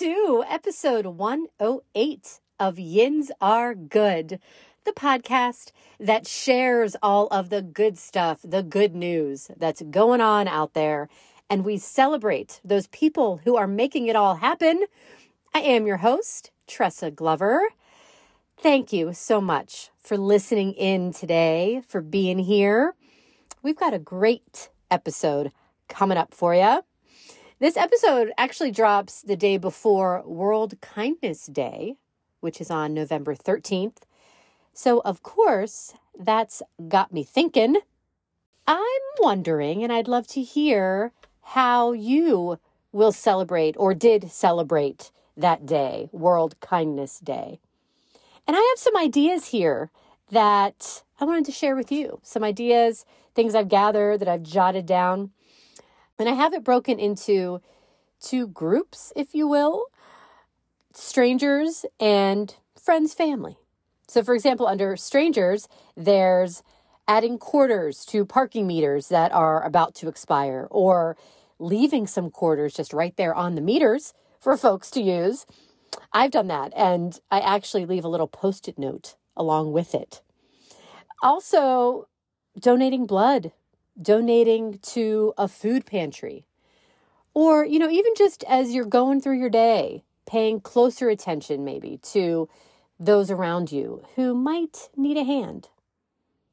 to episode 108 of Yinz Are Good, the podcast that shares all of the good stuff, the good news that's going on out there, and we celebrate those people who are making it all happen. I am your host, Tressa Glover. Thank you so much for listening in today, for being here. We've got a great episode coming up for you. This episode actually drops the day before World Kindness Day, which is on November 13th. So, of course, that's got me thinking. I'm wondering, and I'd love to hear how you will celebrate or did celebrate that day, World Kindness Day. And I have some ideas here that I wanted to share with you. Some ideas, things I've gathered that I've jotted down. And I have it broken into two groups, if you will, strangers and friends, family. So, for example, under strangers, there's adding quarters to parking meters that are about to expire, or leaving some quarters just right there on the meters for folks to use. I've done that, and I actually leave a little Post-it note along with it. Also, donating blood, donating to a food pantry, or, you know, even just as you're going through your day, paying closer attention maybe to those around you who might need a hand.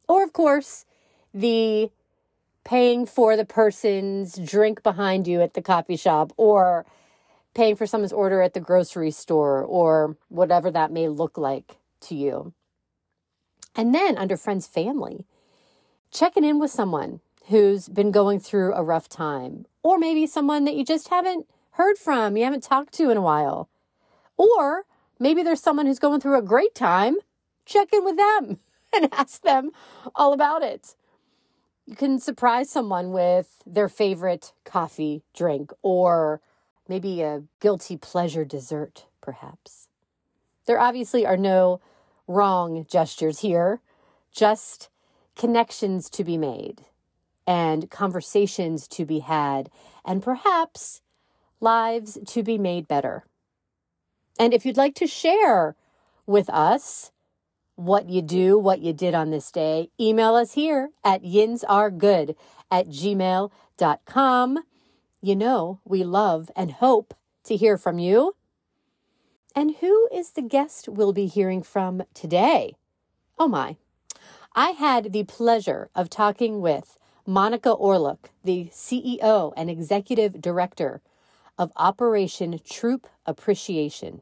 Or, of course, the paying for the person's drink behind you at the coffee shop, or paying for someone's order at the grocery store, or whatever that may look like to you. And then under friends, family, checking in with someone who's been going through a rough time, or maybe someone that you just haven't heard from, you haven't talked to in a while. Or maybe there's someone who's going through a great time, check in with them and ask them all about it. You can surprise someone with their favorite coffee drink, or maybe a guilty pleasure dessert, perhaps. There obviously are no wrong gestures here, just connections to be made and conversations to be had, and perhaps lives to be made better. And if you'd like to share with us what you do, what you did on this day, email us here at yinzaregood@gmail.com. You know, we love and hope to hear from you. And who is the guest we'll be hearing from today? Oh my. I had the pleasure of talking with Monica Orluk, the CEO and Executive Director of Operation Troop Appreciation,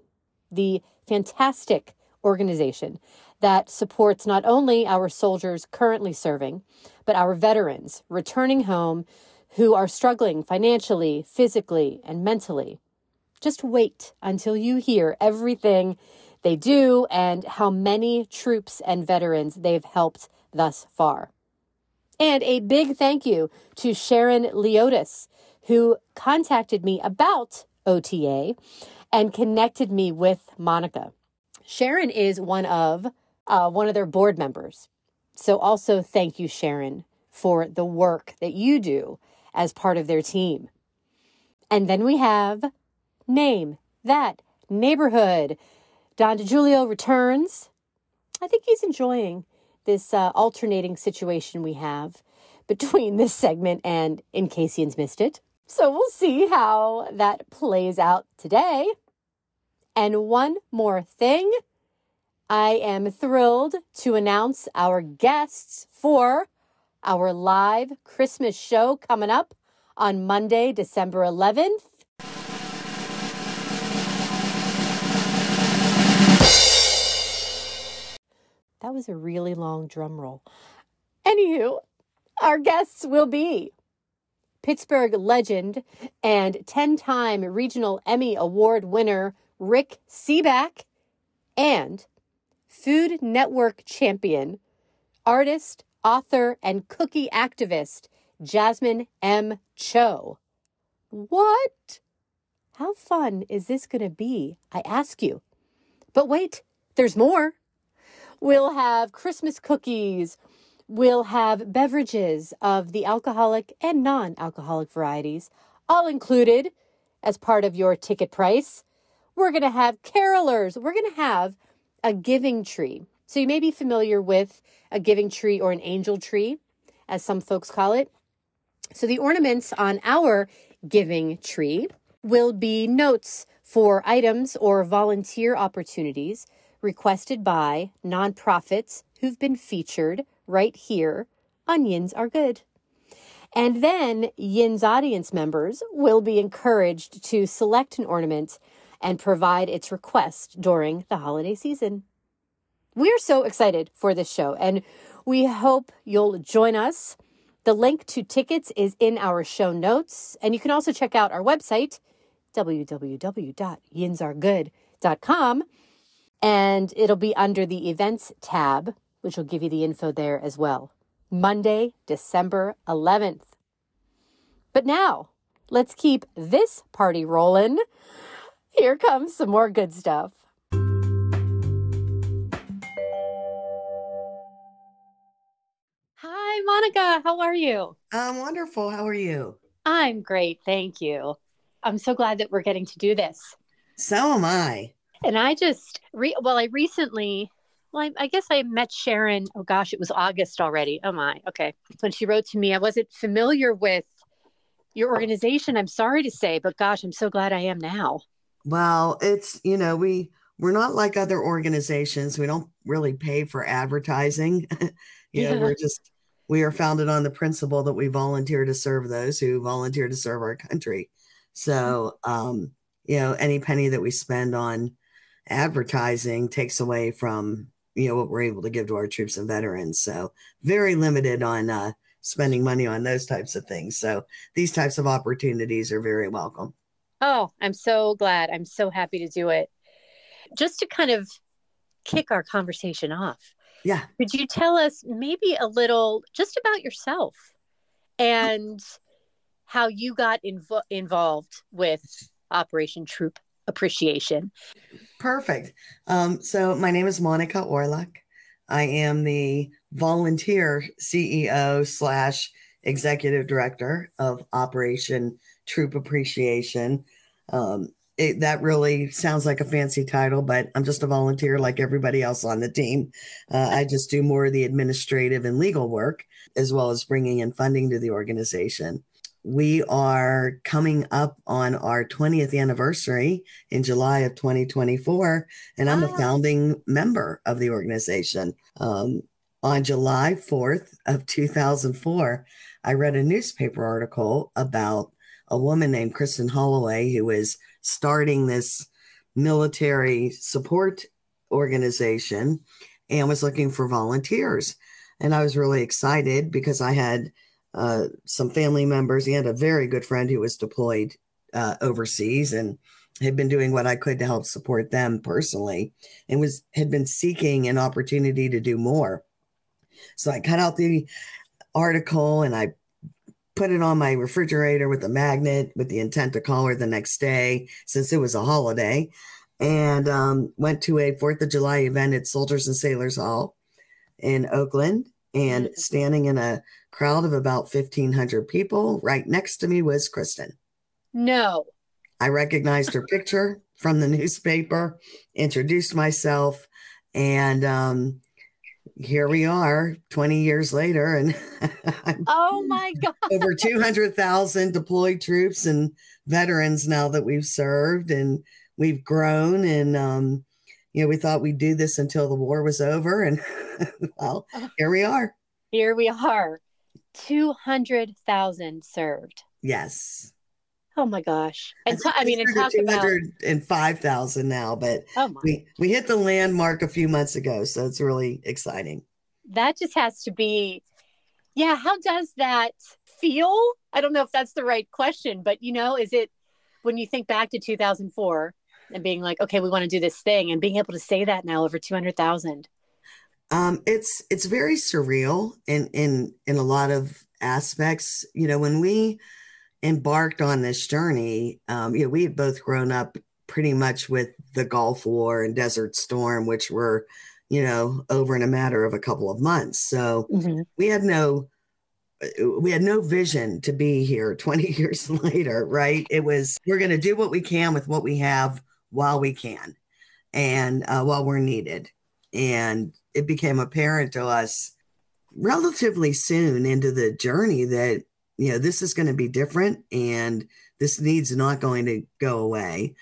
the fantastic organization that supports not only our soldiers currently serving, but our veterans returning home who are struggling financially, physically, and mentally. Just wait until you hear everything they do and how many troops and veterans they've helped thus far. And a big thank you to Sharon Leotis, who contacted me about OTA and connected me with Monica. Sharon is one of their board members. So also thank you, Sharon, for the work that you do as part of their team. And then we have Name That Neighborhood. Don DiGiulio returns. I think he's enjoying this alternating situation we have between this segment and In Case Yinz Missed It. So we'll see how that plays out today. And one more thing. I am thrilled to announce our guests for our live Christmas show coming up on Monday, December 11th. That was a really long drum roll. Anywho, our guests will be Pittsburgh legend and 10-time regional Emmy Award winner Rick Sebak, and Food Network champion, artist, author, and cookie activist Jasmine M. Cho. What? How fun is this going to be, I ask you? But wait, there's more. We'll have Christmas cookies. We'll have beverages of the alcoholic and non-alcoholic varieties, all included as part of your ticket price. We're going to have carolers. We're going to have a giving tree. So you may be familiar with a giving tree or an angel tree, as some folks call it. So the ornaments on our giving tree will be notes for items or volunteer opportunities requested by nonprofits who've been featured right here on Yinz Are Good. And then Yinz audience members will be encouraged to select an ornament and provide its request during the holiday season. We're so excited for this show, and we hope you'll join us. The link to tickets is in our show notes, and you can also check out our website, www.yinzaregood.com, and it'll be under the events tab, which will give you the info there as well. Monday, December 11th. But now, let's keep this party rolling. Here comes some more good stuff. Hi, Monica. How are you? I'm wonderful. How are you? I'm great. Thank you. I'm so glad that we're getting to do this. So am I. And I just, I guess I met Sharon. Oh, gosh, it was August already. Oh, my. Okay. When she wrote to me, I wasn't familiar with your organization, I'm sorry to say, but gosh, I'm so glad I am now. Well, it's, you know, we're not like other organizations. We don't really pay for advertising. you know, we are founded on the principle that we volunteer to serve those who volunteer to serve our country. So, you know, any penny that we spend on advertising takes away from, you know, what we're able to give to our troops and veterans. So very limited on spending money on those types of things. So these types of opportunities are very welcome. Oh, I'm so glad. I'm so happy to do it. Just to kind of kick our conversation off. Yeah. Could you tell us maybe a little just about yourself and how you got involved with Operation Troop Appreciation? Perfect. So my name is Monica Orluk. I am the volunteer CEO / executive director of Operation Troop Appreciation. That really sounds like a fancy title, but I'm just a volunteer like everybody else on the team. I just do more of the administrative and legal work, as well as bringing in funding to the organization. We are coming up on our 20th anniversary in July of 2024, and I'm a founding member of the organization. On July 4th of 2004, I read a newspaper article about a woman named Kristen Holloway, who was starting this military support organization and was looking for volunteers. And I was really excited because I had some family members. He had a very good friend who was deployed overseas and had been doing what I could to help support them personally, and had been seeking an opportunity to do more. So I cut out the article and I put it on my refrigerator with a magnet with the intent to call her the next day, since it was a holiday, and went to a 4th of July event at Soldiers and Sailors Hall in Oakland. And standing in a crowd of about 1,500 people, right next to me was Kristen. No. I recognized her picture from the newspaper, introduced myself, and here we are 20 years later. And oh my God. Over 200,000 deployed troops and veterans now that we've served, and we've grown, and you know, we thought we'd do this until the war was over, and well, here we are. Here we are. 200,000 served. Yes. Oh my gosh. And and talk about 205,000 now, but we hit the landmark a few months ago, so it's really exciting. That just has to be, yeah, how does that feel? I don't know if that's the right question, but you know, is it when you think back to 2004 and being like, okay, we want to do this thing, and being able to say that now over 200,000. It's very surreal in a lot of aspects. You know, when we embarked on this journey, you know, we had both grown up pretty much with the Gulf War and Desert Storm, which were, you know, over in a matter of a couple of months. So we had no vision to be here 20 years later, right? It was, we're going to do what we can with what we have while we can and while we're needed. And it became apparent to us relatively soon into the journey that, you know, this is going to be different and this need's not going to go away.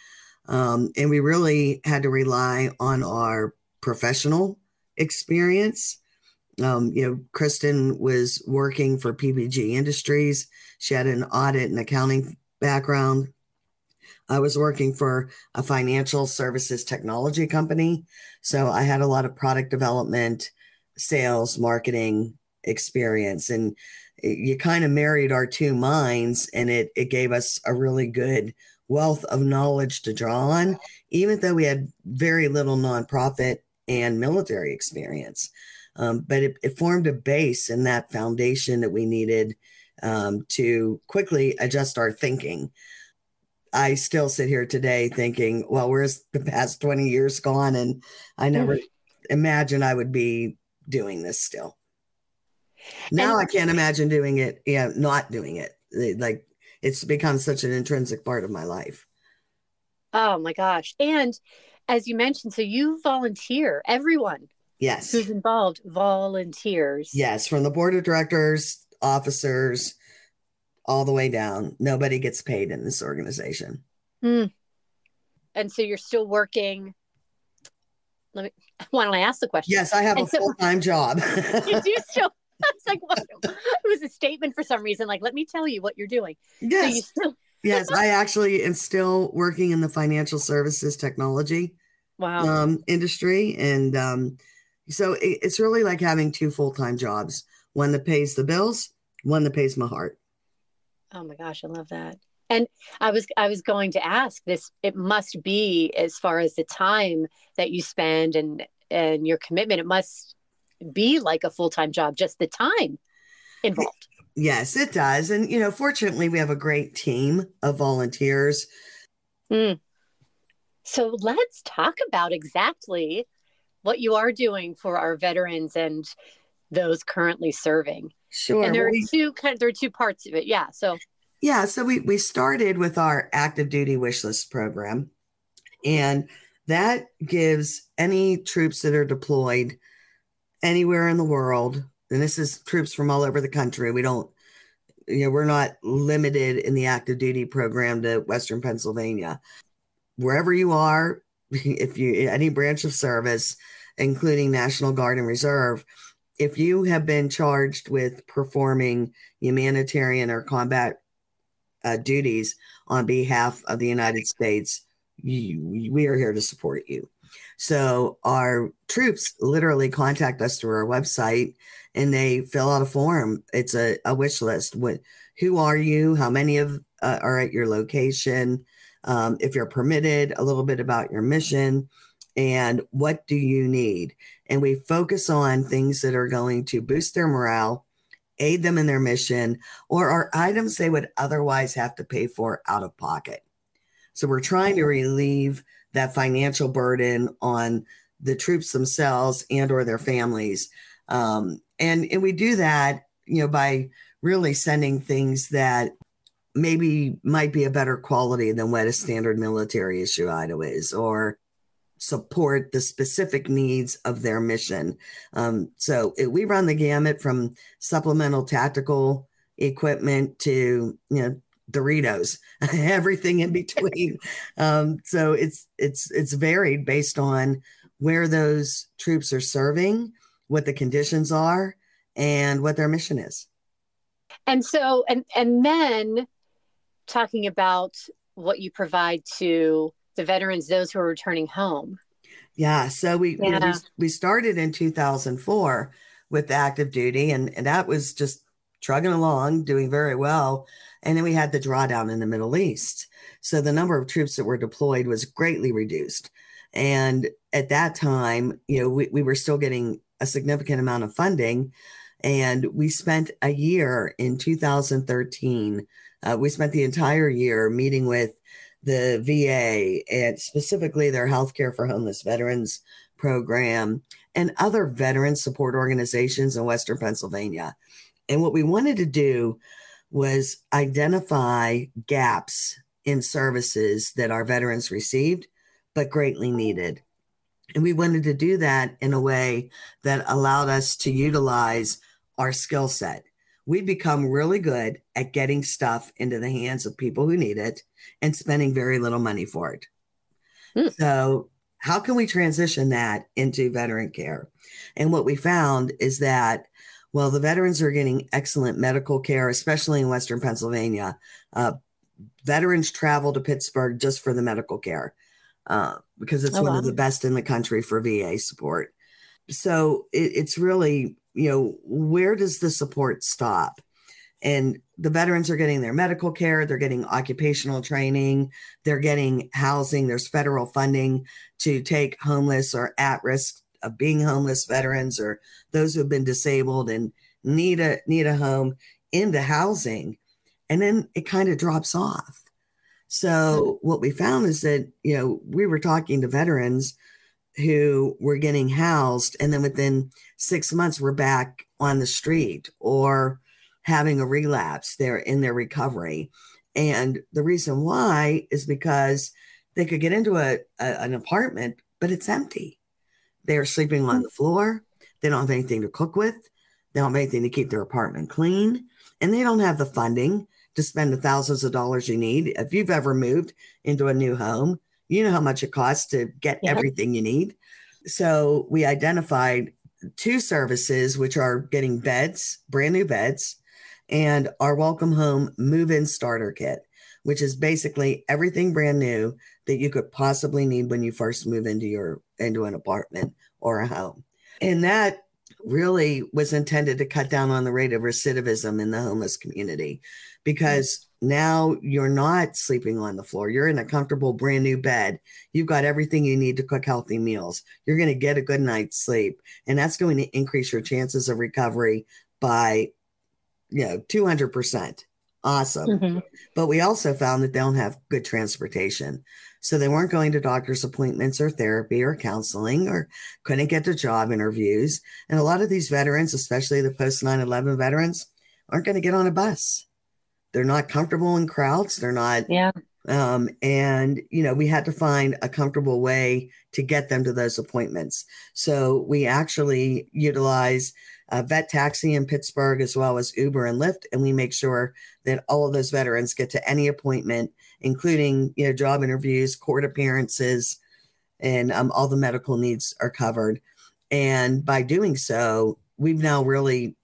And we really had to rely on our professional experience. You know, Kristen was working for PPG Industries. She had an audit and accounting background. I was working for a financial services technology company. So I had a lot of product development, sales, marketing experience. And you kind of married our two minds, and it gave us a really good wealth of knowledge to draw on, even though we had very little nonprofit and military experience. But it formed a base and that foundation that we needed to quickly adjust our thinking. I still sit here today thinking, well, where's the past 20 years gone? And I never imagined I would be doing this still. Now I can't imagine doing it, not doing it. Like, it's become such an intrinsic part of my life. Oh my gosh. And as you mentioned, so you volunteer, everyone. Yes. Who's involved volunteers. Yes. From the board of directors, officers, all the way down. Nobody gets paid in this organization. Mm. And so you're still working. Why don't I ask the question? Yes, I have a full-time job. You do still. I was like, what? It was a statement for some reason. Like, let me tell you what you're doing. Yes. So you still... Yes, I actually am still working in the financial services technology industry. And so it's really like having two full-time jobs, one that pays the bills, one that pays my heart. Oh my gosh, I love that. And I was going to ask this, it must be, as far as the time that you spend and your commitment, it must be like a full-time job, just the time involved. Yes, it does. And, you know, fortunately, we have a great team of volunteers. Mm. So let's talk about exactly what you are doing for our veterans and those currently serving. Sure. And there are two parts of it. Yeah. So. Yeah. So we started with our active duty wish list program, and that gives any troops that are deployed anywhere in the world. And this is troops from all over the country. We don't, you know, we're not limited in the active duty program to Western Pennsylvania. Wherever you are, if you, any branch of service, including National Guard and Reserve, if you have been charged with performing humanitarian or combat duties on behalf of the United States, we are here to support you. So our troops literally contact us through our website, and they fill out a form. It's a wish list. Who are you? How many of are at your location? If you're permitted, a little bit about your mission, and what do you need? And we focus on things that are going to boost their morale, aid them in their mission, or are items they would otherwise have to pay for out of pocket. So we're trying to relieve that financial burden on the troops themselves and or their families. And we do that, you know, by really sending things that maybe might be a better quality than what a standard military issue item is, or support the specific needs of their mission. We run the gamut from supplemental tactical equipment to, you know, Doritos, everything in between. So it's varied based on where those troops are serving, what the conditions are, and what their mission is. And so, and then talking about what you provide to the veterans, those who are returning home. Yeah. So we started in 2004 with active duty, and that was just trugging along, doing very well. And then we had the drawdown in the Middle East. So the number of troops that were deployed was greatly reduced. And at that time, you know, we were still getting a significant amount of funding. And we spent a year in 2013. We spent the entire year meeting with the VA and specifically their Healthcare for Homeless Veterans program and other veteran support organizations in Western Pennsylvania. And what we wanted to do was identify gaps in services that our veterans received but greatly needed. And we wanted to do that in a way that allowed us to utilize our skill set. We become really good at getting stuff into the hands of people who need it and spending very little money for it. Mm. So how can we transition that into veteran care? And what we found is that, well, the veterans are getting excellent medical care, especially in Western Pennsylvania. Veterans travel to Pittsburgh just for the medical care because it's one of the best in the country for VA support. So it's really, you know, where does the support stop? And the veterans are getting their medical care, they're getting occupational training, they're getting housing, there's federal funding to take homeless or at risk of being homeless veterans or those who have been disabled and need a home into housing. And then it kind of drops off. So what we found is that, you know, we were talking to veterans who were getting housed, and then within 6 months, we're back on the street or having a relapse. They're in their recovery. And the reason why is because they could get into an apartment, but it's empty. They're sleeping on the floor. They don't have anything to cook with. They don't have anything to keep their apartment clean. And they don't have the funding to spend the thousands of dollars you need. If you've ever moved into a new home, you know how much it costs to get everything you need. So we identified two services, which are getting beds, brand new beds, and our Welcome Home Move-In Starter Kit, which is basically everything brand new that you could possibly need when you first move into an apartment or a home. And that really was intended to cut down on the rate of recidivism in the homeless community, because now you're not sleeping on the floor. You're in a comfortable brand new bed. You've got everything you need to cook healthy meals. You're going to get a good night's sleep, and that's going to increase your chances of recovery by, you know, 200%. Awesome. Mm-hmm. But we also found that they don't have good transportation. So they weren't going to doctor's appointments or therapy or counseling, or couldn't get to job interviews. And a lot of these veterans, especially the post 9/11 veterans, aren't going to get on a bus. They're not comfortable in crowds. They're not. Yeah. And, you know, we had to find a comfortable way to get them to those appointments. So we actually utilize vet taxi in Pittsburgh, as well as Uber and Lyft. And we make sure that all of those veterans get to any appointment, including, you know, job interviews, court appearances, and all the medical needs are covered. And by doing so, we've now really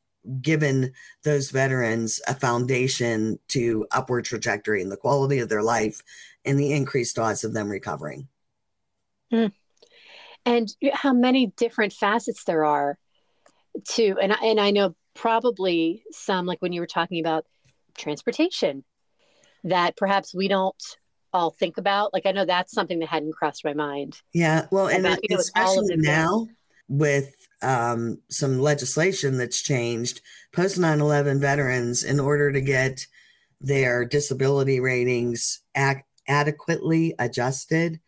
given those veterans a foundation to upward trajectory in the quality of their life and the increased odds of them recovering. Mm. And how many different facets there are to, and I know probably some, like when you were talking about transportation, that perhaps we don't all think about. Like, I know that's something that hadn't crossed my mind. Yeah. Well, and about, you know, especially now with some legislation that's changed, post 9/11 veterans, in order to get their disability ratings adequately adjusted,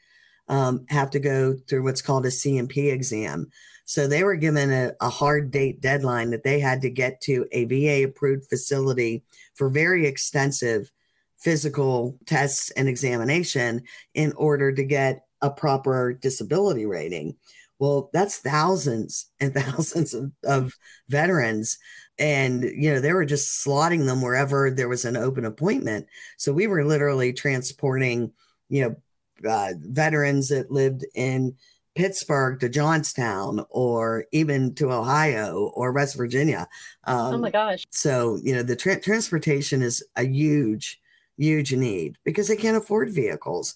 have to go through what's called a C&P exam. So they were given a hard date deadline that they had to get to a VA-approved facility for very extensive physical tests and examination in order to get a proper disability rating. Well, that's thousands and thousands of veterans. And, you know, they were just slotting them wherever there was an open appointment. So we were literally transporting, you know, veterans that lived in Pittsburgh to Johnstown, or even to Ohio or West Virginia. Oh my gosh. So, you know, the transportation is a huge, huge need, because they can't afford vehicles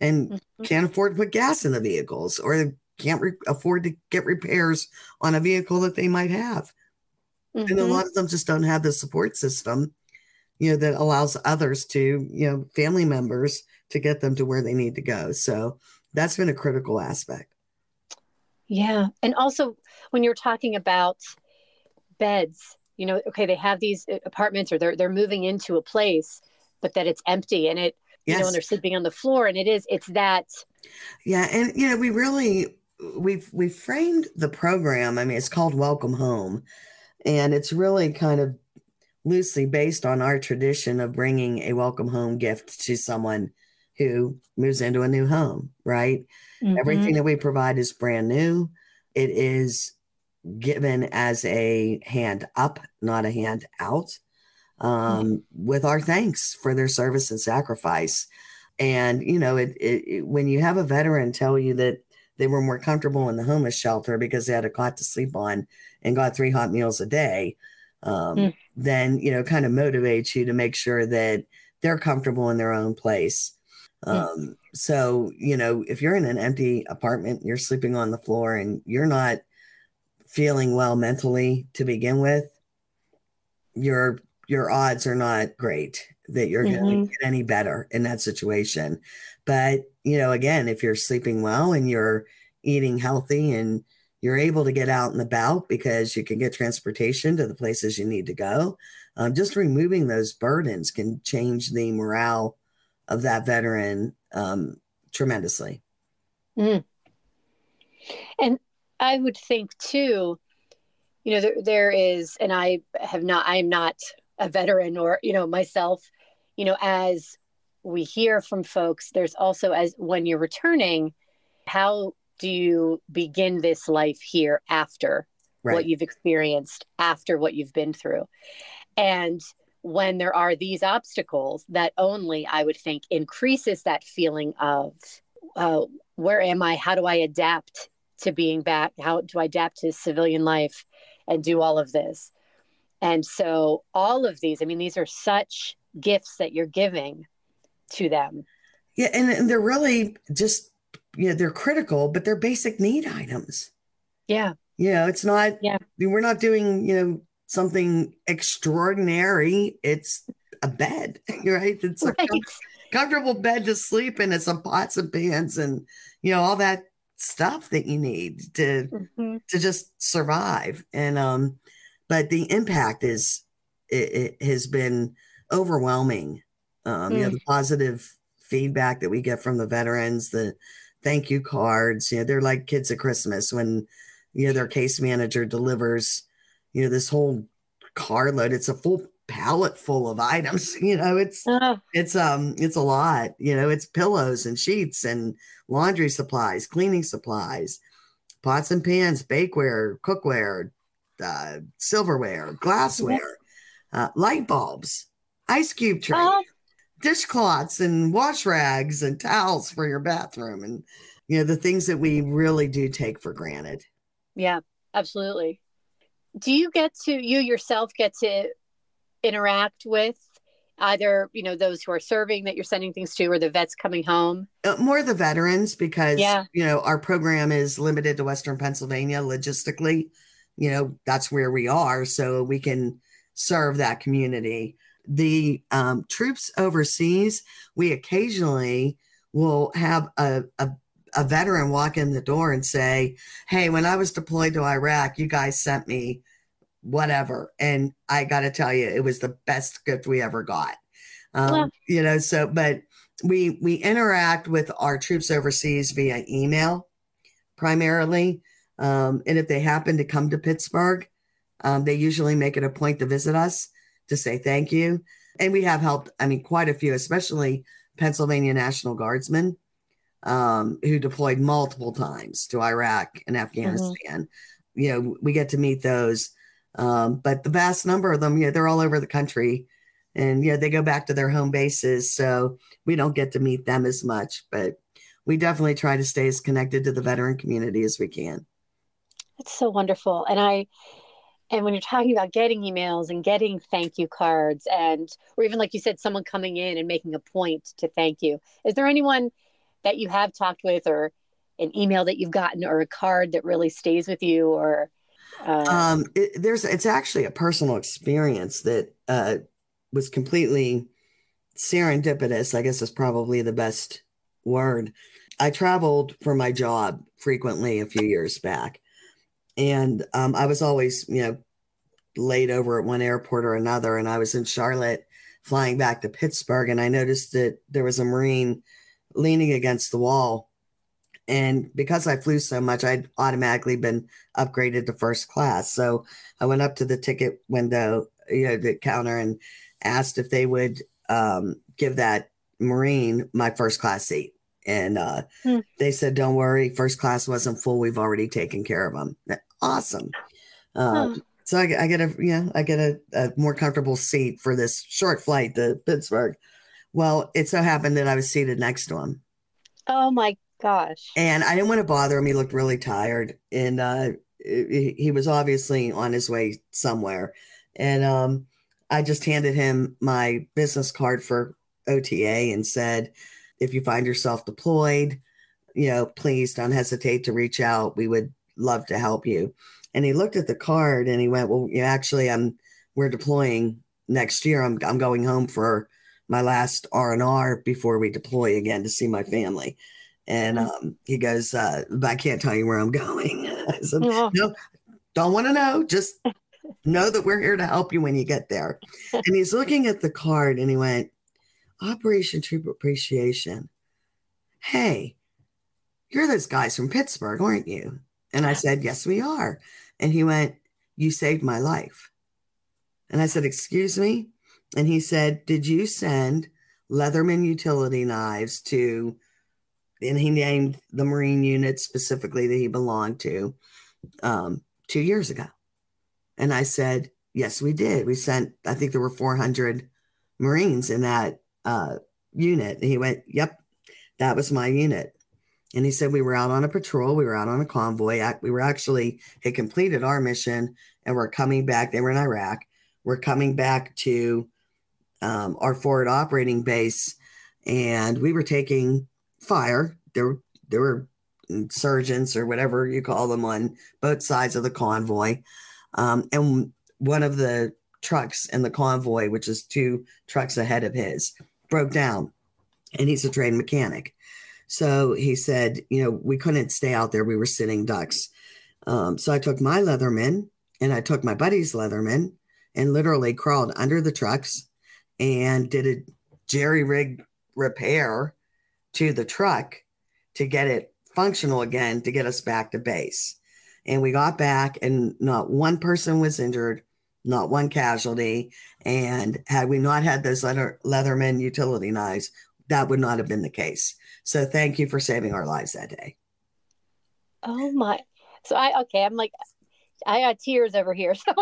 and can't afford to put gas in the vehicles, or can't afford to get repairs on a vehicle that they might have. And a lot of them just don't have the support system, you know, that allows others to, you know, family members to get them to where they need to go. So that's been a critical aspect. Yeah. And also when you're talking about beds, you know, okay, they have these apartments, or they're moving into a place, but that it's empty, and it, you know, and they're sleeping on the floor, and it's that. Yeah. And, you know, we really, we framed the program. I mean, it's called Welcome Home, and it's really kind of loosely based on our tradition of bringing a welcome home gift to someone who moves into a new home, right? Mm-hmm. Everything that we provide is brand new. It is given as a hand up, not a hand out, with our thanks for their service and sacrifice. And, you know, when you have a veteran tell you that they were more comfortable in the homeless shelter because they had a cot to sleep on and got 3 hot meals a day, then, you know, kind of motivates you to make sure that they're comfortable in their own place. So, you know, if you're in an empty apartment, you're sleeping on the floor and you're not feeling well mentally to begin with, your odds are not great that you're going to get any better in that situation. But, you know, again, if you're sleeping well and you're eating healthy and you're able to get out and about because you can get transportation to the places you need to go, just removing those burdens can change the morale of that veteran tremendously. Mm. And I would think too, you know, there is, and I'm not a veteran or, you know, myself, you know, as we hear from folks, there's also, as when you're returning, how do you begin this life here after what you've experienced, after what you've been through? And when there are these obstacles, that only, I would think, increases that feeling of, where am I? How do I adapt to being back? How do I adapt to civilian life and do all of this? And so all of these, I mean, these are such gifts that you're giving to them. Yeah. And they're really just, you know, they're critical, but they're basic need items. Yeah. You know, it's not, we're not doing, you know, something extraordinary. It's a bed, right? It's a comfortable bed to sleep in. It's some pots and pans and, you know, all that stuff that you need to just survive. And, but the impact it has been overwhelming. You know, the positive feedback that we get from the veterans, the thank you cards, you know, they're like kids at Christmas when, you know, their case manager delivers, you know, this whole carload. It's a full pallet full of items, you know, it's a lot, you know, it's pillows and sheets and laundry supplies, cleaning supplies, pots and pans, bakeware, cookware, silverware, glassware, light bulbs, ice cube tray, dishcloths and wash rags and towels for your bathroom. And, you know, the things that we really do take for granted. Yeah, absolutely. Do you get to, you yourself get to interact with either, you know, those who are serving that you're sending things to or the vets coming home? More the veterans because, you know, our program is limited to Western Pennsylvania logistically. You know, that's where we are. So we can serve that community. The troops overseas, we occasionally will have a veteran walk in the door and say, hey, when I was deployed to Iraq, you guys sent me whatever. And I got to tell you, it was the best gift we ever got. You know, so, but we interact with our troops overseas via email primarily. And if they happen to come to Pittsburgh, they usually make it a point to visit us to say thank you. And we have helped, I mean, quite a few, especially Pennsylvania National Guardsmen, who deployed multiple times to Iraq and Afghanistan. You know, we get to meet those. But the vast number of them, you know, they're all over the country and, you know, they go back to their home bases. So we don't get to meet them as much, but we definitely try to stay as connected to the veteran community as we can. That's so wonderful. And when you're talking about getting emails and getting thank you cards and, or even like you said, someone coming in and making a point to thank you, is there anyone that you have talked with or an email that you've gotten or a card that really stays with you or? It's actually a personal experience that was completely serendipitous, I guess is probably the best word. I traveled for my job frequently a few years back. And I was always, you know, laid over at one airport or another. And I was in Charlotte flying back to Pittsburgh. And I noticed that there was a Marine leaning against the wall. And because I flew so much, I'd automatically been upgraded to first class. So I went up to the ticket window, you know, the counter and asked if they would give that Marine my first class seat. And they said, don't worry, first class wasn't full. We've already taken care of them. Awesome. So I get a, yeah, I get a more comfortable seat for this short flight to Pittsburgh. Well, it so happened that I was seated next to him. Oh my gosh. And I didn't want to bother him. He looked really tired, and he was obviously on his way somewhere. And I just handed him my business card for OTA and said, if you find yourself deployed, you know, please don't hesitate to reach out. We would love to help you. And he looked at the card and he went, well, you know, actually, we're deploying next year. I'm going home for my last R&R before we deploy again to see my family. And he goes, but I can't tell you where I'm going. I said, no, don't want to know. Just know that we're here to help you when you get there. And he's looking at the card and he went, Operation Troop Appreciation. Hey, you're those guys from Pittsburgh, aren't you? And I said, yes, we are. And he went, you saved my life. And I said, excuse me? And he said, did you send Leatherman utility knives to, and he named the Marine unit specifically that he belonged to 2 years ago. And I said, yes, we did. We sent, I think there were 400 Marines in that unit. And he went, yep, that was my unit. And he said, we were out on a patrol. We were out on a convoy. We were actually, had completed our mission and we're coming back. They were in Iraq. We're coming back to our forward operating base, and we were taking fire. There were insurgents or whatever you call them on both sides of the convoy. And one of the trucks in the convoy, which is two trucks ahead of his, broke down, and he's a trained mechanic. So he said, you know, we couldn't stay out there. We were sitting ducks. So I took my Leatherman and I took my buddy's Leatherman and literally crawled under the trucks and did a jerry rig repair to the truck to get it functional again, to get us back to base. And we got back and not one person was injured, not one casualty. And had we not had those Leatherman utility knives, that would not have been the case. So thank you for saving our lives that day. Oh my. So I'm like, I had tears over here. So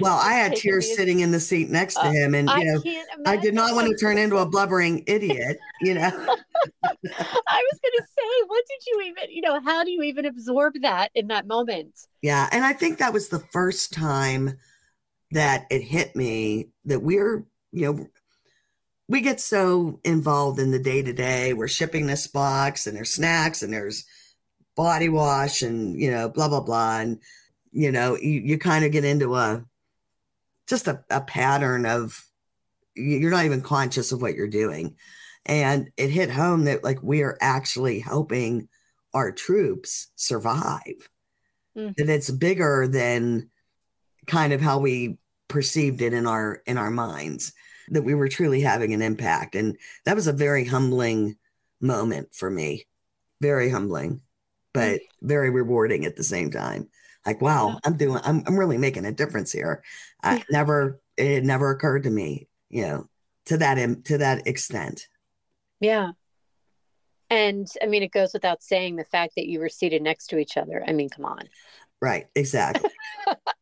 well, I had tears sitting in the seat next to him, and you know, I did not want to turn into a blubbering idiot. You know, I was going to say, what did you even, you know, how do you even absorb that in that moment? Yeah, and I think that was the first time that it hit me that we're, you know, we get so involved in the day to day. We're shipping this box, and there's snacks, and there's body wash, and you know, blah blah blah, and you know, you kind of get into a pattern of, you're not even conscious of what you're doing. And it hit home that like, we are actually helping our troops survive. Mm-hmm. And it's bigger than kind of how we perceived it in our minds, that we were truly having an impact. And that was a very humbling moment for me, very humbling, but very rewarding at the same time. Like, wow, I'm really making a difference here. It never occurred to me, you know, to that extent. Yeah. And I mean, it goes without saying the fact that you were seated next to each other. I mean, come on. Right. Exactly.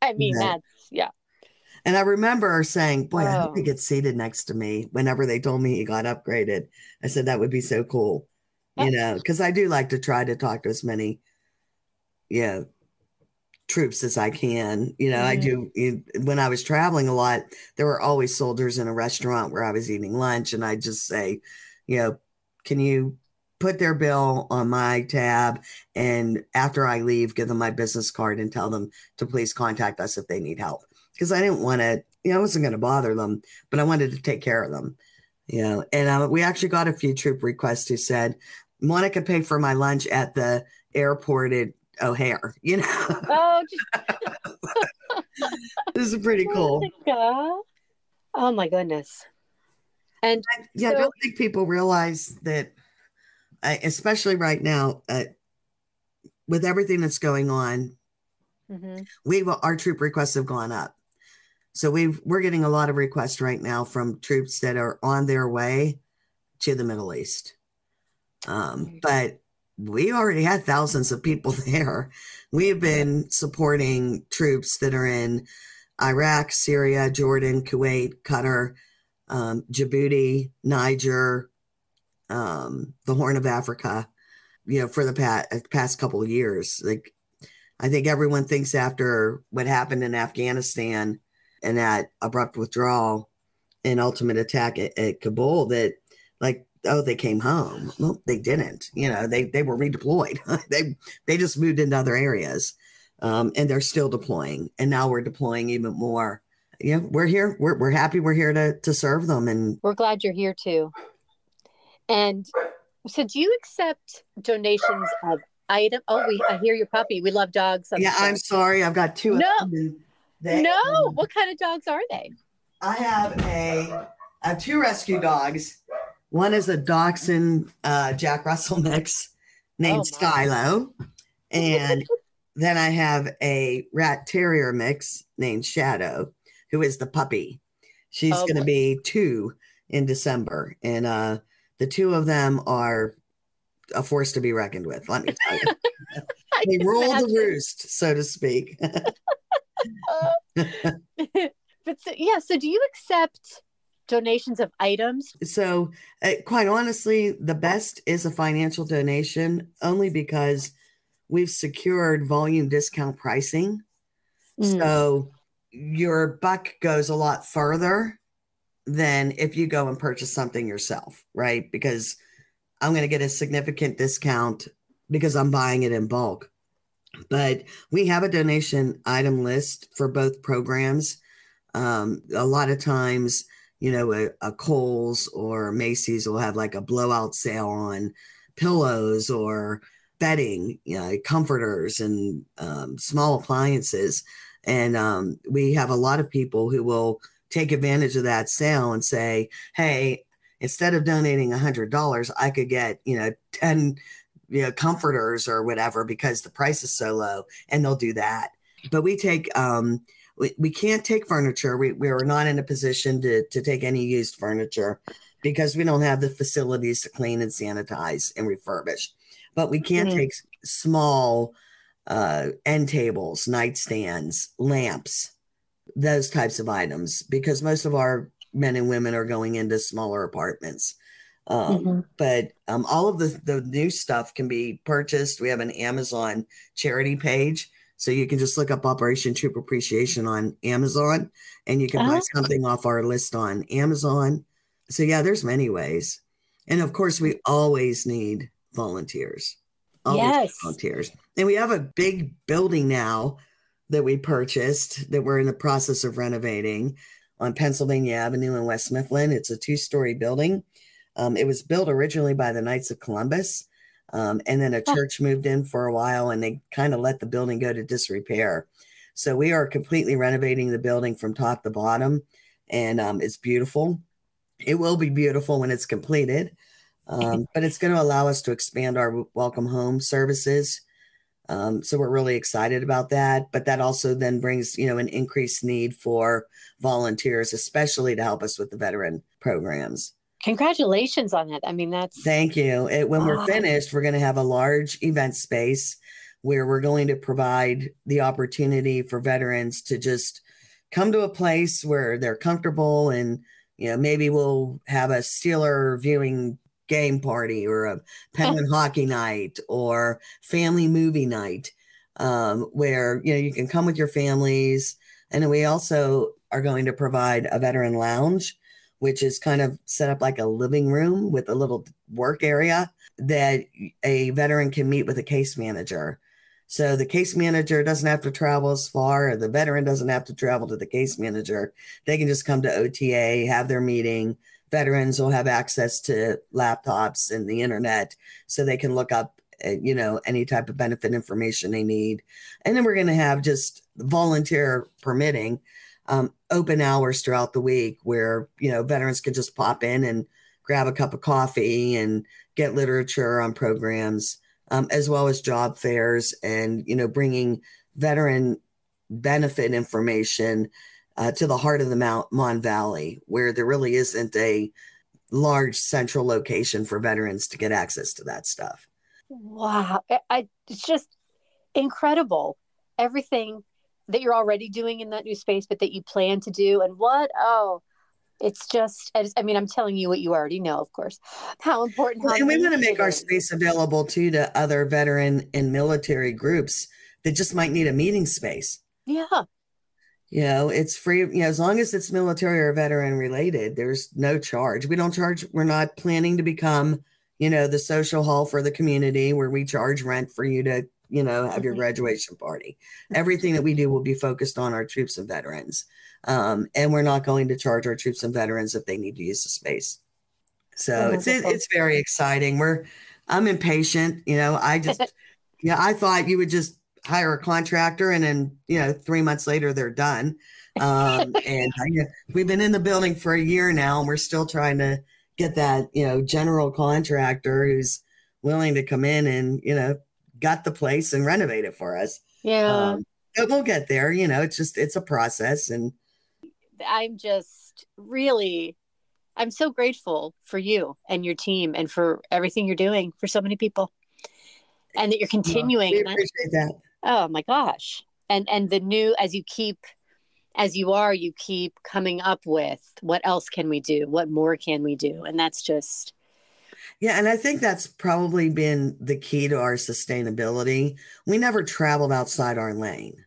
I mean, right. That's, yeah. And I remember saying, boy, I hope he gets seated next to me whenever they told me he got upgraded. I said, that would be so cool, you know, because I do like to try to talk to as many, you know, troops as I can. You know, when I was traveling a lot, there were always soldiers in a restaurant where I was eating lunch. And I just say, you know, can you put their bill on my tab? And after I leave, give them my business card and tell them to please contact us if they need help. Cause I didn't want to, you know, I wasn't going to bother them, but I wanted to take care of them, you know? And we actually got a few troop requests who said, Monica paid for my lunch at the airport at O'Hare, you know. Oh, this is pretty cool. Oh my goodness! And yeah, I don't think people realize that, especially right now, with everything that's going on, our troop requests have gone up. So we're getting a lot of requests right now from troops that are on their way to the Middle East. But we already had thousands of people there. We have been supporting troops that are in Iraq, Syria, Jordan, Kuwait, Qatar, Djibouti, Niger, the Horn of Africa, you know, for the past couple of years. Like, I think everyone thinks after what happened in Afghanistan and that abrupt withdrawal and ultimate attack at Kabul that, like, oh, they came home. Well, they didn't. You know, they were redeployed. they just moved into other areas, and they're still deploying. And now we're deploying even more. Yeah, we're here. We're happy we're here to serve them. And we're glad you're here, too. And so do you accept donations of items? Oh, I hear your puppy. We love dogs. Yeah, I'm sorry. I've got two. No. What kind of dogs are they? I have two rescue dogs. One is a dachshund Jack Russell mix named Stylo. And then I have a rat terrier mix named Shadow, who is the puppy. She's going to be 2 in December. And the 2 of them are a force to be reckoned with, let me tell you. They roll the roost, so to speak. But so do you accept donations of items? So quite honestly, the best is a financial donation, only because we've secured volume discount pricing. So your buck goes a lot further than if you go and purchase something yourself, right? Because I'm going to get a significant discount because I'm buying it in bulk. But we have a donation item list for both programs. A lot of times, you know, a Kohl's or Macy's will have like a blowout sale on pillows or bedding, you know, comforters and small appliances. And we have a lot of people who will take advantage of that sale and say, hey, instead of donating $100, I could get, you know, 10, you know, comforters or whatever because the price is so low, and they'll do that. But we take, we can't take furniture. We are not in a position to take any used furniture because we don't have the facilities to clean and sanitize and refurbish. But we can take small end tables, nightstands, lamps, those types of items, because most of our men and women are going into smaller apartments. But all of the new stuff can be purchased. We have an Amazon charity page. So you can just look up Operation Troop Appreciation on Amazon, and you can buy something off our list on Amazon. So yeah, there's many ways. And of course, we always need volunteers. Volunteers. And we have a big building now that we purchased that we're in the process of renovating on Pennsylvania Avenue in West Mifflin. It's a 2-story building. It was built originally by the Knights of Columbus. And then a church moved in for a while, and they kind of let the building go to disrepair. So we are completely renovating the building from top to bottom, and it's beautiful. It will be beautiful when it's completed, but it's going to allow us to expand our welcome home services. So we're really excited about that. But that also then brings, you know, an increased need for volunteers, especially to help us with the veteran programs. Congratulations on that. I mean, that's... Thank you. When we're finished, we're going to have a large event space where we're going to provide the opportunity for veterans to just come to a place where they're comfortable, and, you know, maybe we'll have a Steeler viewing game party or a Penguin hockey night or family movie night, where, you know, you can come with your families. And then we also are going to provide a veteran lounge, which is kind of set up like a living room with a little work area that a veteran can meet with a case manager. So the case manager doesn't have to travel as far, or the veteran doesn't have to travel to the case manager. They can just come to OTA, have their meeting. Veterans will have access to laptops and the internet, so they can look up, you know, any type of benefit information they need. And then we're going to have, just volunteer permitting, open hours throughout the week where, you know, veterans could just pop in and grab a cup of coffee and get literature on programs, as well as job fairs and, you know, bringing veteran benefit information to the heart of the Mon Valley, where there really isn't a large central location for veterans to get access to that stuff. Wow. It's just incredible. Everything that you're already doing in that new space, but that you plan to do. And what, it's just, I mean, I'm telling you what you already know, of course, how important. Well, and we want to make our space available too to other veteran and military groups that just might need a meeting space. Yeah. You know, it's free, you know, as long as it's military or veteran related, there's no charge. We don't charge. We're not planning to become, you know, the social hall for the community where we charge rent for you to, you know, have your graduation party. Everything that we do will be focused on our troops and veterans. And we're not going to charge our troops and veterans if they need to use the space. So it's very exciting. I'm impatient. You know, I thought you would just hire a contractor and then, you know, 3 months later they're done. And we've been in the building for a year now, and we're still trying to get that, you know, general contractor who's willing to come in and, you know, gut the place and renovate it for us. Yeah. But we'll get there. You know, it's just, it's a process. And I'm just really, I'm so grateful for you and your team and for everything you're doing for so many people, and that you're continuing. We appreciate that. Oh my gosh. And the new, as you keep coming up with what else can we do? What more can we do? And that's just. Yeah. And I think that's probably been the key to our sustainability. We never traveled outside our lane,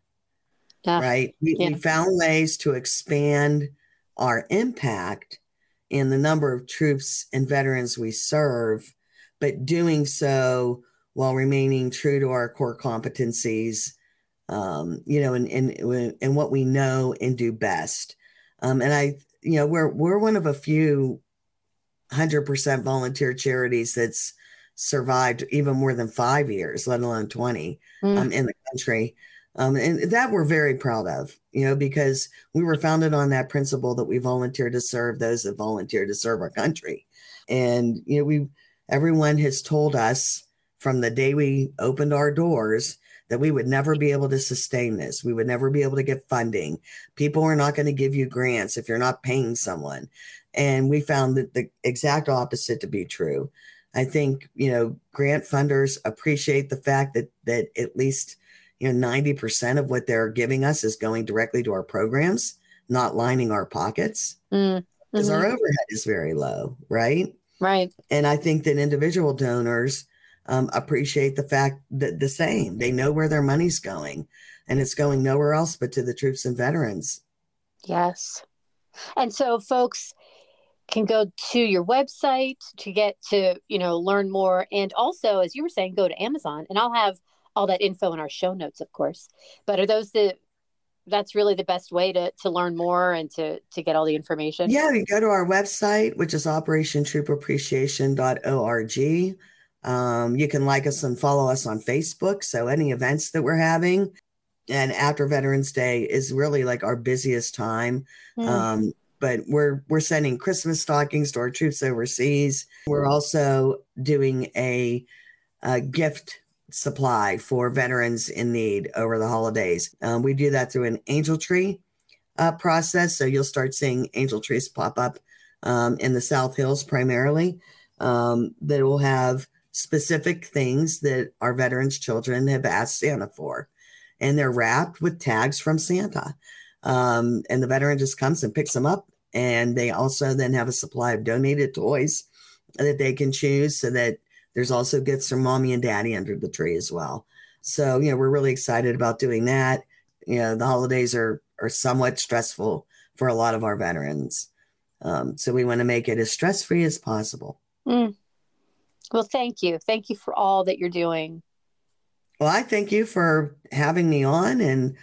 right? We found ways to expand our impact in the number of troops and veterans we serve, but doing so while remaining true to our core competencies, you know, and what we know and do best. And I, you know, we're one of a few 100% volunteer charities that's survived even more than 5 years, let alone 20, in the country. And that we're very proud of, you know, because we were founded on that principle that we volunteer to serve those that volunteer to serve our country. And, you know, everyone has told us from the day we opened our doors that we would never be able to sustain this. We would never be able to get funding. People are not going to give you grants if you're not paying someone. And we found that the exact opposite to be true. I think, you know, grant funders appreciate the fact that at least, you know, 90% of what they're giving us is going directly to our programs, not lining our pockets, because our overhead is very low, right? Right. And I think that individual donors appreciate the fact that the same. They know where their money's going, and it's going nowhere else but to the troops and veterans. Yes. And so folks can go to your website to get to, you know, learn more. And also, as you were saying, go to Amazon, and I'll have all that info in our show notes, of course. But are those that's really the best way to learn more and to get all the information? Yeah, you go to our website, which is operationtroopappreciation.org. You can like us and follow us on Facebook. So any events that we're having, and after Veterans Day is really like our busiest time. But we're sending Christmas stockings to our troops overseas. We're also doing a gift supply for veterans in need over the holidays. We do that through an angel tree process. So you'll start seeing angel trees pop up in the South Hills primarily, that will have specific things that our veterans' children have asked Santa for. And they're wrapped with tags from Santa. And the veteran just comes and picks them up. And they also then have a supply of donated toys that they can choose, so that there's also gifts from mommy and daddy under the tree as well. So, you know, we're really excited about doing that. You know, the holidays are somewhat stressful for a lot of our veterans. So we want to make it as stress-free as possible. Well, thank you. Thank you for all that you're doing. Well, I thank you for having me on and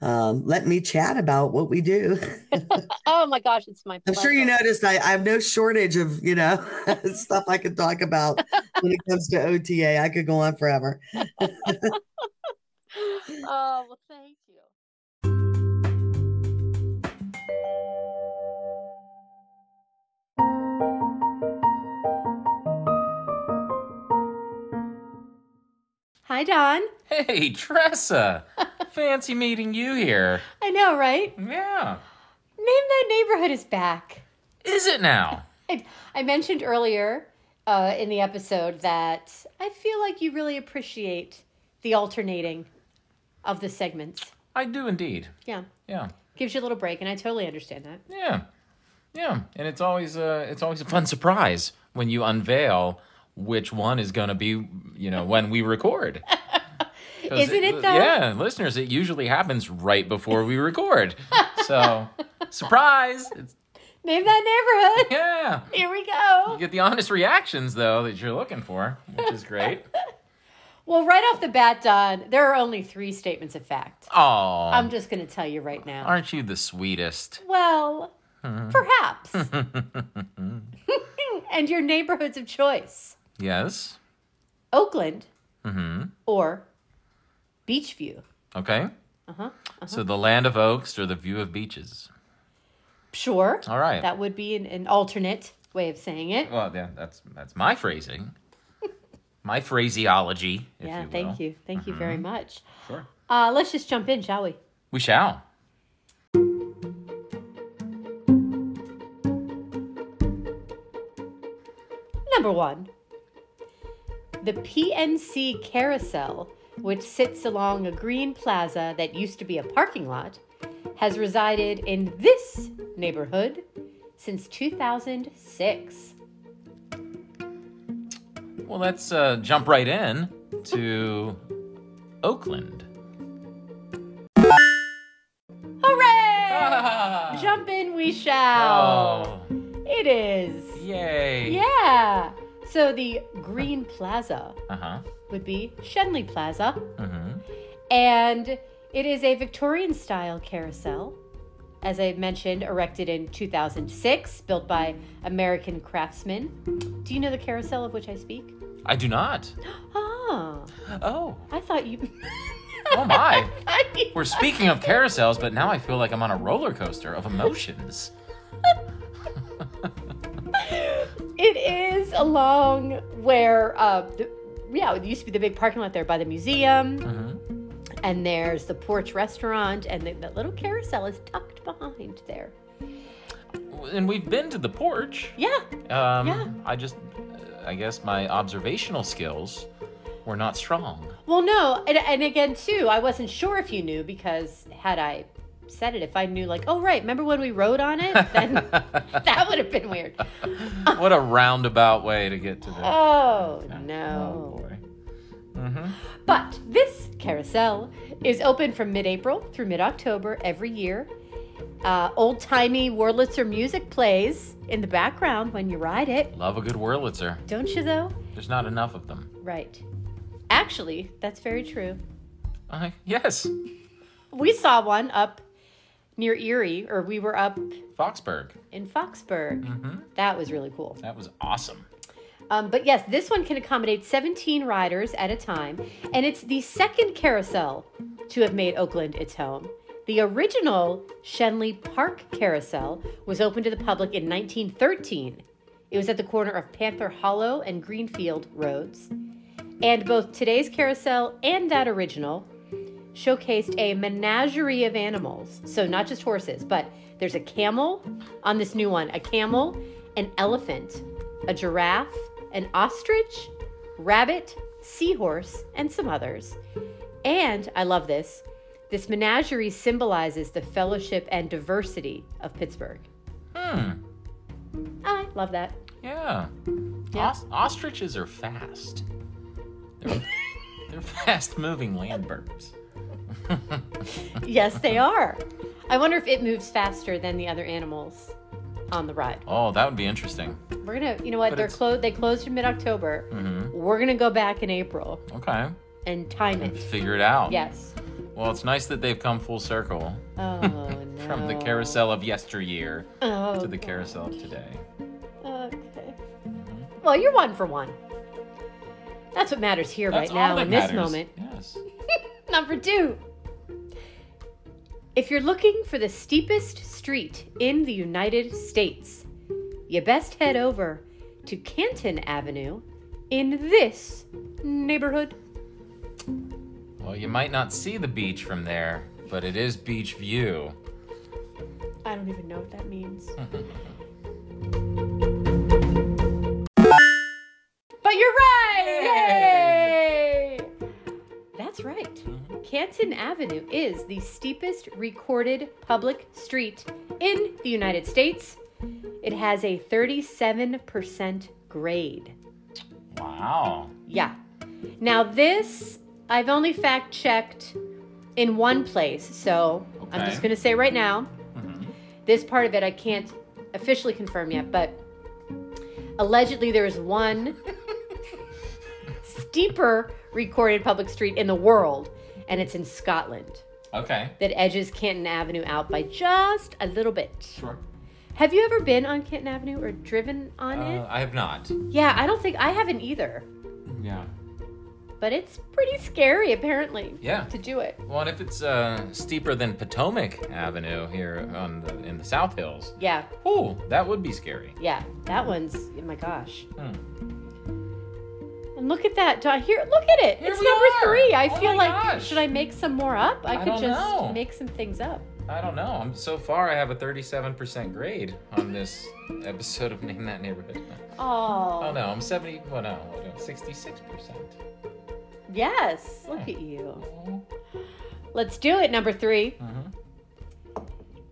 let me chat about what we do. Oh my gosh, it's my pleasure. I'm sure you noticed I have no shortage of, you know, stuff I could talk about when it comes to OTA. I could go on forever. Oh, well, thank you. Hi, Don. Hey, Tressa. Fancy meeting you here. I know, right? Yeah. Name That Neighborhood is back. Is it now? I mentioned earlier in the episode that I feel like you really appreciate the alternating of the segments. I do indeed. Yeah. Yeah. Gives you a little break, and I totally understand that. Yeah. Yeah. And it's always a fun surprise when you unveil which one is going to be, you know, when we record. Isn't it though? Yeah, listeners, it usually happens right before we record. So, surprise! It's... Name that neighborhood. Yeah. Here we go. You get the honest reactions, though, that you're looking for, which is great. Well, right off the bat, Don, there are only 3 statements of fact. Oh. I'm just going to tell you right now. Aren't you the sweetest? Well, perhaps. And your neighborhoods of choice. Yes. Oakland. Mm-hmm. Or Beechview. Okay. Uh-huh. Uh-huh. So the land of oaks or the view of beaches. Sure. All right. That would be an alternate way of saying it. Well, yeah, that's my phrasing. My phraseology, if you will. Thank you. Thank you very much. Sure. Let's just jump in, shall we? We shall. Number 1. The PNC Carousel, which sits along a green plaza that used to be a parking lot, has resided in this neighborhood since 2006. Well, let's jump right in to Oakland. Hooray! Ah! Jump in we shall. Oh. It is. Yay. Yeah. So the green plaza would be Schenley Plaza, and it is a Victorian-style carousel, as I mentioned, erected in 2006, built by American craftsmen. Do you know the carousel of which I speak? I do not. Oh. Oh. I thought you... Oh, my. We're speaking of carousels, but now I feel like I'm on a roller coaster of emotions. It is along where, it used to be the big parking lot there by the museum. Mm-hmm. And there's the Porch Restaurant, and the little carousel is tucked behind there. And we've been to the Porch. Yeah. I guess my observational skills were not strong. Well, no. And again, too, I wasn't sure if you knew, because had I said it, if I knew, like, oh, right, remember when we rode on it? Then that would have been weird. What a roundabout way to get to this. Oh, no. Oh, boy. Mm-hmm. But this carousel is open from mid-April through mid-October every year. Old-timey Wurlitzer music plays in the background when you ride it. Love a good Wurlitzer. Don't you, though? There's not enough of them. Right. Actually, that's very true. Yes. We saw one up near Erie, or we were up... Foxburg. In Foxburg. Mm-hmm. That was really cool. That was awesome. But yes, this one can accommodate 17 riders at a time, and it's the second carousel to have made Oakland its home. The original Schenley Park Carousel was open to the public in 1913. It was at the corner of Panther Hollow and Greenfield Roads, and both today's carousel and that original showcased a menagerie of animals. So not just horses, but there's a camel on this new one, a camel, an elephant, a giraffe, an ostrich, rabbit, seahorse, and some others. And I love this. This menagerie symbolizes the fellowship and diversity of Pittsburgh. I love that. Yeah. Ostriches are fast. They're fast-moving land birds. Yes, they are. I wonder if it moves faster than the other animals on the ride. Oh, that would be interesting. We're going to, you know what, they closed in mid-October. Mm-hmm. We're going to go back in April. Okay. And time it. Figure it out. Yes. Well, it's nice that they've come full circle. Oh, no. From the carousel of yesteryear to the carousel of today. Okay. Well, you're one for one. That's what matters here right now in this moment. Yes. Number 2. If you're looking for the steepest street in the United States, you best head over to Canton Avenue in this neighborhood. Well, you might not see the beach from there, but it is Beechview. I don't even know what that means. Canton Avenue is the steepest recorded public street in the United States. It has a 37% grade. Wow. Yeah. Now this, I've only fact-checked in one place, so okay. I'm just going to say right now, this part of it I can't officially confirm yet, but allegedly there is one steeper recorded public street in the world, and it's in Scotland. Okay. That edges Canton Avenue out by just a little bit. Sure. Have you ever been on Canton Avenue or driven on it? I have not. Yeah, I haven't either. Yeah. But it's pretty scary, apparently, to do it. Well, and if it's steeper than Potomac Avenue here in the South Hills. Yeah. Oh, that would be scary. Yeah, that one's, oh my gosh. And look at that. Look at it. Here it's number 3. I feel like, should I make some more up? I could just make some things up. I don't know. So far, I have a 37% grade on this episode of Name That Neighborhood. Oh. Oh, no. I'm 66%. Yes. Look at you. Let's do it, number 3. Uh-huh.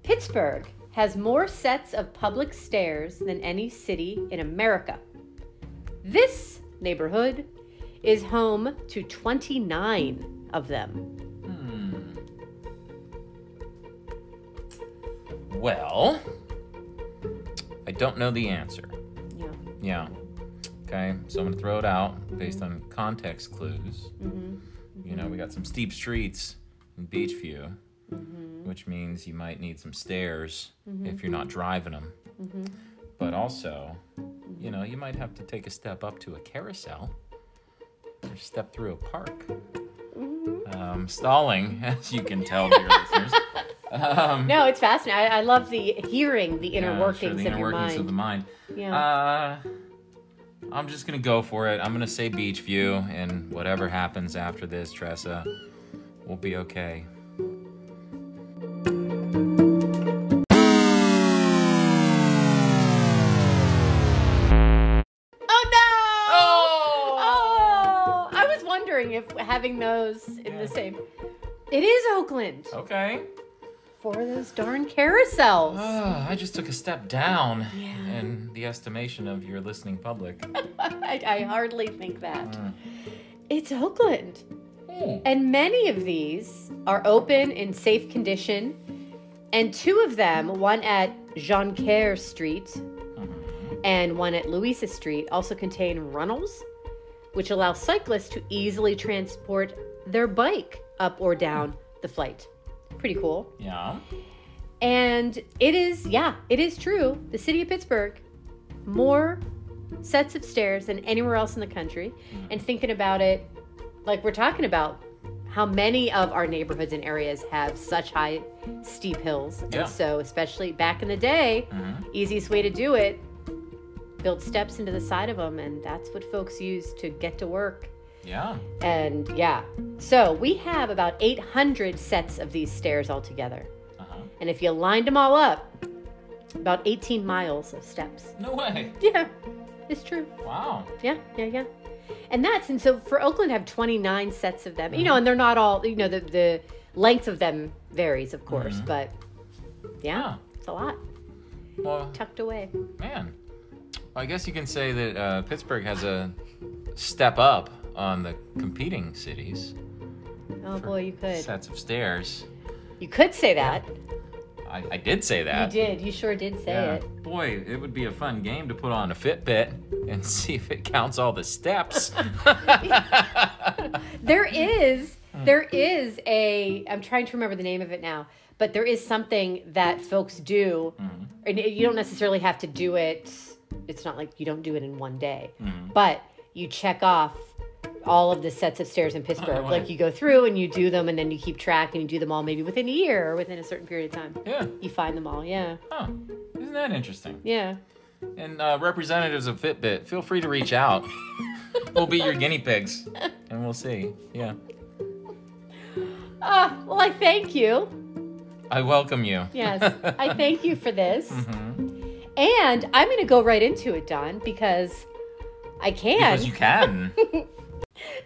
Pittsburgh has more sets of public stairs than any city in America. This neighborhood is home to 29 of them. Well, I don't know the answer. Yeah. Okay, so I'm going to throw it out based on context clues. You know, we got some steep streets in Beechview, which means you might need some stairs if you're not driving them. But also, you know, you might have to take a step up to a carousel or step through a park. Stalling, as you can tell, dear listeners. No, it's fascinating. I love hearing the inner workings of your mind. The inner workings of the mind. Yeah. I'm just going to go for it. I'm going to say Beechview, and whatever happens after this, Tressa, we'll be okay. Oh, no! Oh! I was wondering if having those in the same... It is Oakland. Okay. For those darn carousels. I just took a step down in the estimation of your listening public. I hardly think that. It's Oakland. And many of these are open in safe condition. And two of them, one at Jonquière Street and one at Louisa Street, also contain runnels, which allow cyclists to easily transport their bike up or down the flight. Pretty cool. Yeah. And it is true. The city of Pittsburgh, more sets of stairs than anywhere else in the country. And thinking about it, like we're talking about, how many of our neighborhoods and areas have such high, steep hills. Yeah. And so, especially back in the day, easiest way to do it, build steps into the side of them. And that's what folks use to get to work. Yeah. And so we have about 800 sets of these stairs altogether. And if you lined them all up, about 18 miles of steps. No way. Yeah, it's true. Wow. Yeah. And so for Oakland, have 29 sets of them, you know, and they're not all, you know, the length of them varies, of course, but it's a lot. Well, tucked away. Man, well, I guess you can say that Pittsburgh has a step up on the competing cities. Oh boy, you could. Sets of stairs. You could say that. I did say that. You did. You sure did say it. Boy, it would be a fun game to put on a Fitbit and see if it counts all the steps. There is a, I'm trying to remember the name of it now, but there is something that folks do, and you don't necessarily have to do it. It's not like you don't do it in one day, but you check off all of the sets of stairs in Pittsburgh. Like you go through and you do them, and then you keep track and you do them all maybe within a year or within a certain period of time. Yeah. You find them all, Huh. Isn't that interesting? Yeah. And representatives of Fitbit, feel free to reach out. We'll be your guinea pigs, and we'll see. Yeah. Well, I thank you. I welcome you. Yes. I thank you for this. And I'm going to go right into it, Don, because I can. Because you can.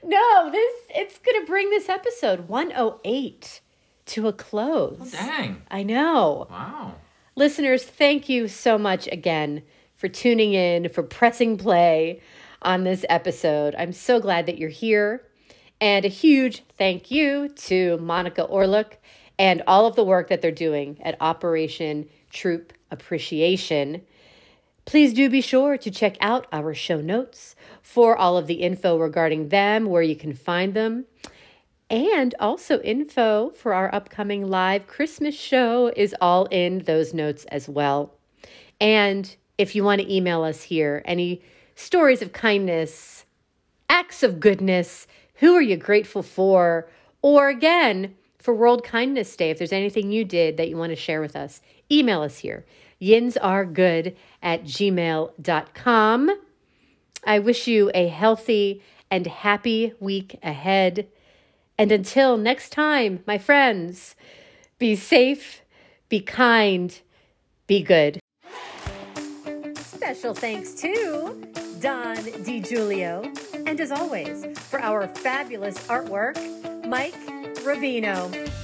No, it's going to bring this episode 108 to a close. Oh, dang. I know. Wow. Listeners, thank you so much again for tuning in, for pressing play on this episode. I'm so glad that you're here. And a huge thank you to Monica Orluk and all of the work that they're doing at Operation Troop Appreciation. Please do be sure to check out our show notes for all of the info regarding them, where you can find them. And also info for our upcoming live Christmas show is all in those notes as well. And if you want to email us here, any stories of kindness, acts of goodness, who are you grateful for? Or again, for World Kindness Day, if there's anything you did that you want to share with us, email us here, yinzaregood@gmail.com. I wish you a healthy and happy week ahead. And until next time, my friends, be safe, be kind, be good. Special thanks to Don DiGiulio. And as always, for our fabulous artwork, Mike Ravino.